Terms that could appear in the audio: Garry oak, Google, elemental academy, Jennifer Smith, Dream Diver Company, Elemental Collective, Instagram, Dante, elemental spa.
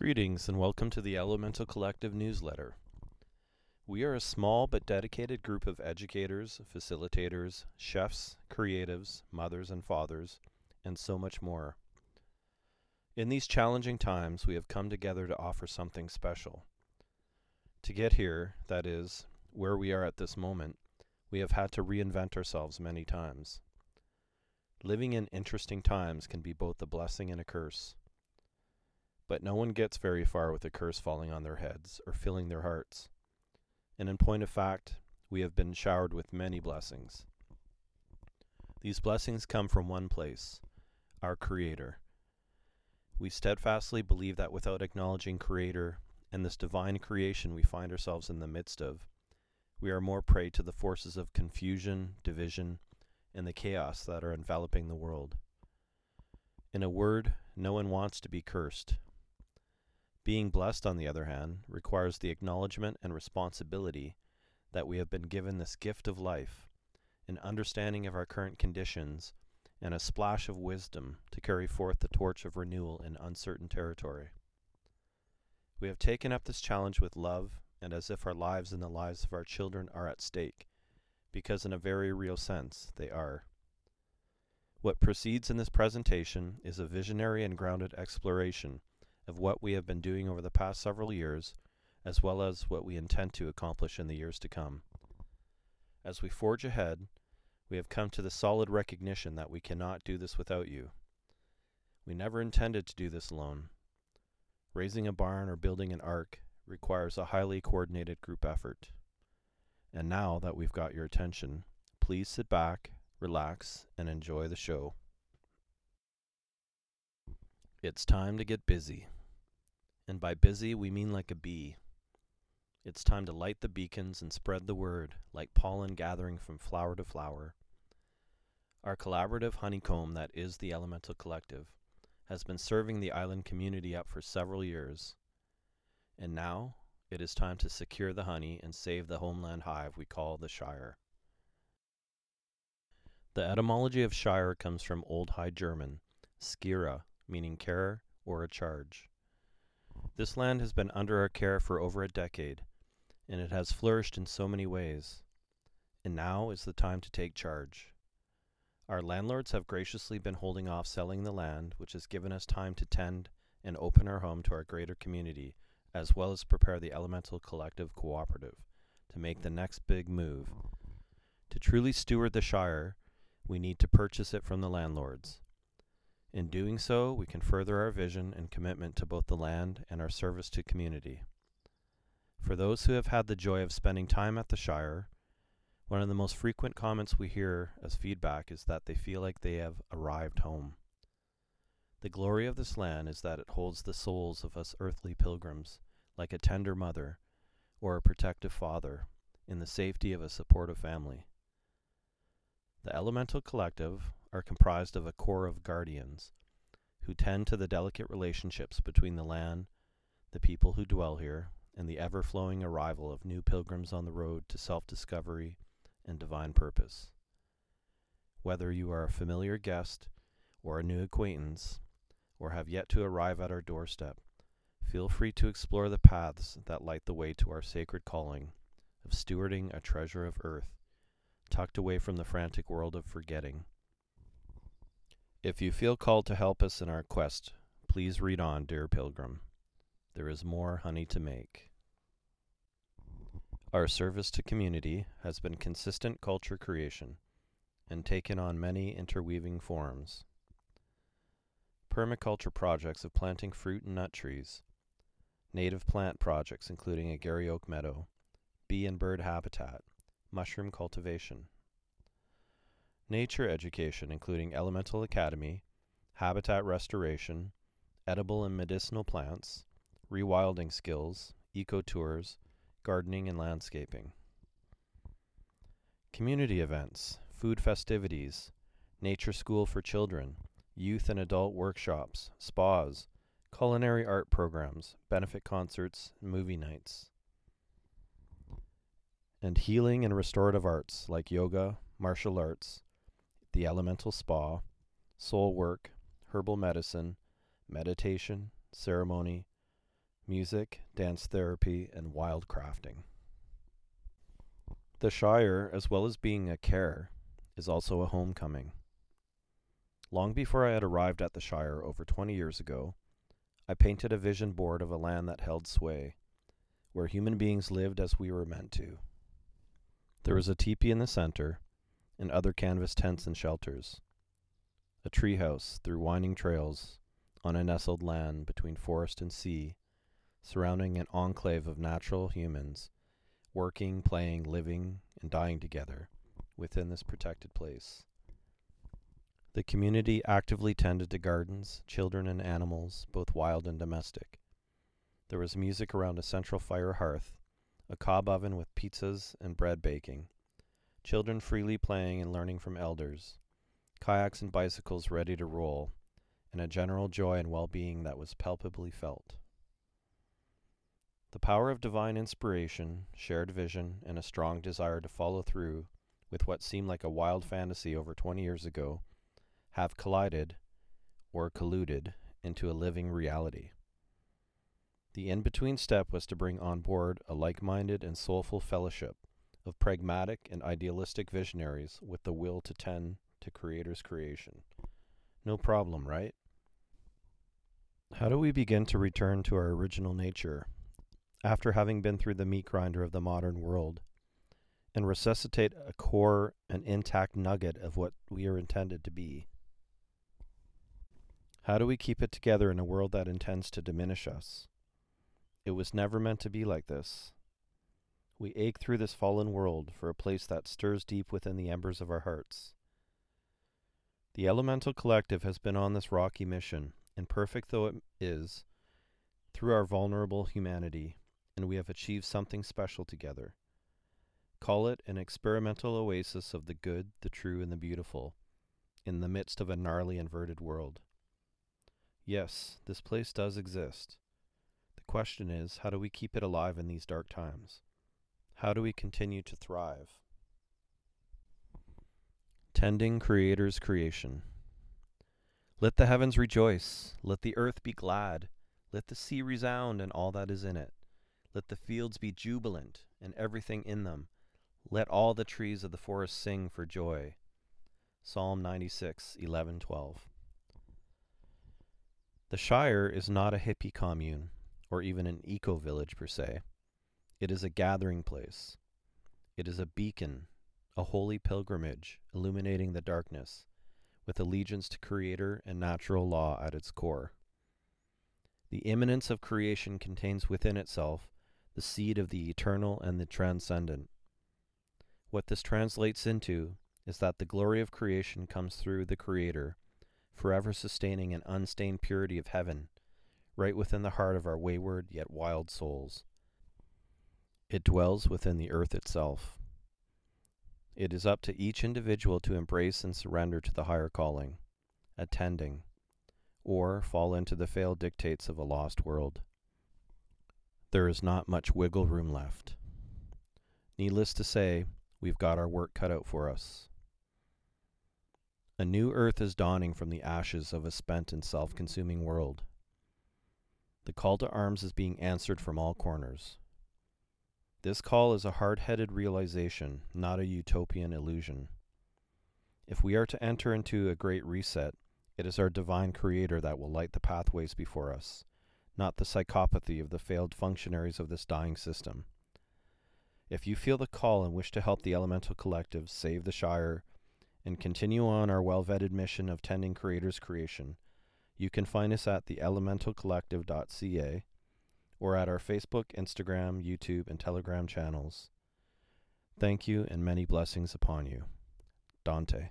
Greetings and welcome to the Elemental Collective newsletter. We are a small but dedicated group of educators, facilitators, chefs, creatives, mothers and fathers, and so much more. In these challenging times, we have come together to offer something special. To get here, that is, where we are at this moment, we have had to reinvent ourselves many times. Living in interesting times can be both a blessing and a curse. But no one gets very far with a curse falling on their heads or filling their hearts. And in point of fact, we have been showered with many blessings. These blessings come from one place, our Creator. We steadfastly believe that without acknowledging Creator and this divine creation we find ourselves in the midst of, we are more prey to the forces of confusion, division, and the chaos that are enveloping the world. In a word, no one wants to be cursed. Being blessed, on the other hand, requires the acknowledgement and responsibility that we have been given this gift of life, an understanding of our current conditions, and a splash of wisdom to carry forth the torch of renewal in uncertain territory. We have taken up this challenge with love and as if our lives and the lives of our children are at stake, because in a very real sense, they are. What proceeds in this presentation is a visionary and grounded exploration of what we have been doing over the past several years, as well as what we intend to accomplish in the years to come. As we forge ahead, we have come to the solid recognition that we cannot do this without you. We never intended to do this alone. Raising a barn or building an ark requires a highly coordinated group effort. And now that we've got your attention, please sit back, relax, and enjoy the show. It's time to get busy. And by busy, we mean like a bee. It's time to light the beacons and spread the word, like pollen gathering from flower to flower. Our collaborative honeycomb that is the Elemental Collective has been serving the island community up for several years. And now, it is time to secure the honey and save the homeland hive we call the Shire. The etymology of Shire comes from Old High German, skira, meaning care or a charge. This land has been under our care for over a decade, and it has flourished in so many ways. And now is the time to take charge. Our landlords have graciously been holding off selling the land, which has given us time to tend and open our home to our greater community, as well as prepare the Elemental Collective Cooperative to make the next big move. To truly steward the Shire, we need to purchase it from the landlords. In doing so, we can further our vision and commitment to both the land and our service to community. For those who have had the joy of spending time at the Shire, one of the most frequent comments we hear as feedback is that they feel like they have arrived home. The glory of this land is that it holds the souls of us earthly pilgrims, like a tender mother or a protective father, in the safety of a supportive family. The Elemental Collective are comprised of a core of guardians who tend to the delicate relationships between the land, the people who dwell here, and the ever-flowing arrival of new pilgrims on the road to self-discovery and divine purpose. Whether you are a familiar guest or a new acquaintance or have yet to arrive at our doorstep, feel free to explore the paths that light the way to our sacred calling of stewarding a treasure of earth, tucked away from the frantic world of forgetting. If you feel called to help us in our quest, please read on, dear pilgrim. There is more honey to make. Our service to community has been consistent culture creation and taken on many interweaving forms. Permaculture projects of planting fruit and nut trees, native plant projects including a Garry oak meadow, bee and bird habitat, mushroom cultivation, nature education including Elemental Academy, habitat restoration, edible and medicinal plants, rewilding skills, eco-tours, gardening and landscaping. Community events, food festivities, nature school for children, youth and adult workshops, spas, culinary art programs, benefit concerts, movie nights. And healing and restorative arts like yoga, martial arts, the Elemental Spa, soul work, herbal medicine, meditation, ceremony, music, dance therapy, and wild crafting. The Shire, as well as being a care, is also a homecoming. Long before I had arrived at the Shire over 20 years ago, I painted a vision board of a land that held sway, where human beings lived as we were meant to. There was a teepee in the center, and other canvas tents and shelters. A treehouse through winding trails on a nestled land between forest and sea, surrounding an enclave of natural humans, working, playing, living, and dying together within this protected place. The community actively tended to gardens, children, and animals, both wild and domestic. There was music around a central fire hearth, a cob oven with pizzas and bread baking, children freely playing and learning from elders, kayaks and bicycles ready to roll, and a general joy and well-being that was palpably felt. The power of divine inspiration, shared vision, and a strong desire to follow through with what seemed like a wild fantasy over 20 years ago have collided, or colluded, into a living reality. The in-between step was to bring on board a like-minded and soulful fellowship of pragmatic and idealistic visionaries with the will to tend to Creator's creation. No problem, right? How do we begin to return to our original nature after having been through the meat grinder of the modern world and resuscitate a core and intact nugget of what we are intended to be? How do we keep it together in a world that intends to diminish us? It was never meant to be like this. We ache through this fallen world for a place that stirs deep within the embers of our hearts. The Elemental Collective has been on this rocky mission, imperfect though it is, through our vulnerable humanity, and we have achieved something special together. Call it an experimental oasis of the good, the true, and the beautiful, in the midst of a gnarly inverted world. Yes, this place does exist. The question is, how do we keep it alive in these dark times? How do we continue to thrive? Tending Creator's creation. Let the heavens rejoice, let the earth be glad, let the sea resound and all that is in it, let the fields be jubilant and everything in them, let all the trees of the forest sing for joy. Psalm 96, 11, 12. The Shire is not a hippie commune, or even an eco-village per se. It is a gathering place. It is a beacon, a holy pilgrimage, illuminating the darkness, with allegiance to Creator and natural law at its core. The immanence of creation contains within itself the seed of the eternal and the transcendent. What this translates into is that the glory of creation comes through the Creator, forever sustaining an unstained purity of heaven, right within the heart of our wayward yet wild souls. It dwells within the earth itself. It is up to each individual to embrace and surrender to the higher calling, attending, or fall into the failed dictates of a lost world. There is not much wiggle room left. Needless to say, we've got our work cut out for us. A new earth is dawning from the ashes of a spent and self-consuming world. The call to arms is being answered from all corners. This call is a hard-headed realization, not a utopian illusion. If we are to enter into a great reset, it is our divine Creator that will light the pathways before us, not the psychopathy of the failed functionaries of this dying system. If you feel the call and wish to help the Elemental Collective save the Shire and continue on our well-vetted mission of tending Creator's creation, you can find us at theelementalcollective.ca, or at our Facebook, Instagram, YouTube, and Telegram channels. Thank you and many blessings upon you. Dante.